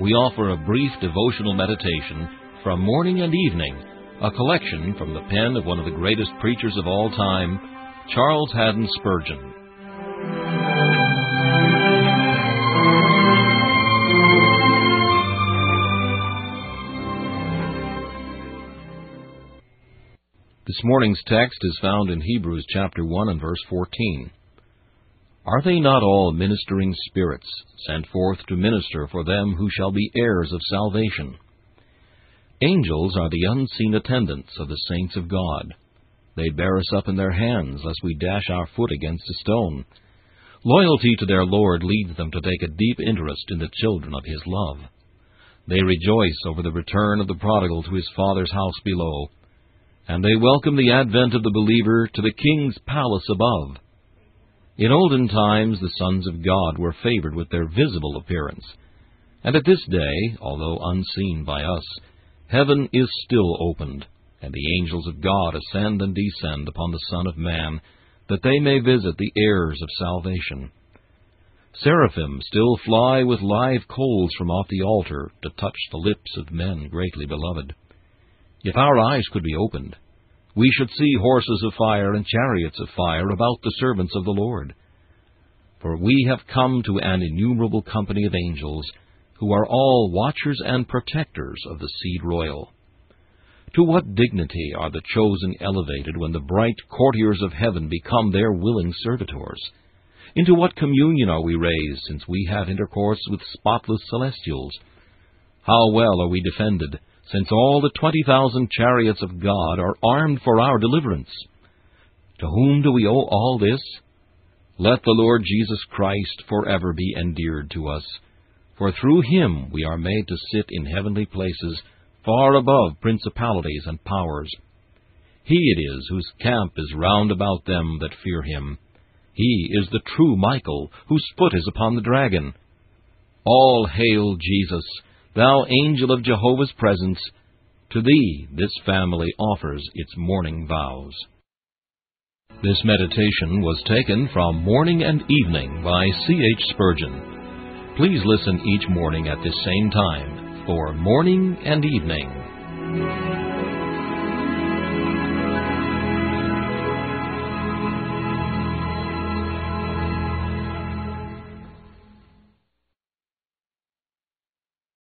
we offer a brief devotional meditation from Morning and Evening, a collection from the pen of one of the greatest preachers of all time, Charles Haddon Spurgeon. This morning's text is found in Hebrews chapter 1 and verse 14. "Are they not all ministering spirits, sent forth to minister for them who shall be heirs of salvation?" Angels are the unseen attendants of the saints of God. They bear us up in their hands, lest we dash our foot against a stone. Loyalty to their Lord leads them to take a deep interest in the children of His love. They rejoice over the return of the prodigal to his Father's house below, and they welcome the advent of the believer to the King's palace above. In olden times, the sons of God were favored with their visible appearance. And at this day, although unseen by us, heaven is still opened, and the angels of God ascend and descend upon the Son of Man, that they may visit the heirs of salvation. Seraphim still fly with live coals from off the altar to touch the lips of men greatly beloved. If our eyes could be opened, we should see horses of fire and chariots of fire about the servants of the Lord. For we have come to an innumerable company of angels, who are all watchers and protectors of the seed royal. To what dignity are the chosen elevated when the bright courtiers of heaven become their willing servitors? Into what communion are we raised, since we have intercourse with spotless celestials? How well are we defended, since all the 20,000 chariots of God are armed for our deliverance? To whom do we owe all this? Let the Lord Jesus Christ forever be endeared to us, for through Him we are made to sit in heavenly places, far above principalities and powers. He it is whose camp is round about them that fear Him. He is the true Michael, whose foot is upon the dragon. All hail Jesus, Thou angel of Jehovah's presence, to Thee this family offers its morning vows. This meditation was taken from Morning and Evening by C.H. Spurgeon. Please listen each morning at this same time for Morning and Evening.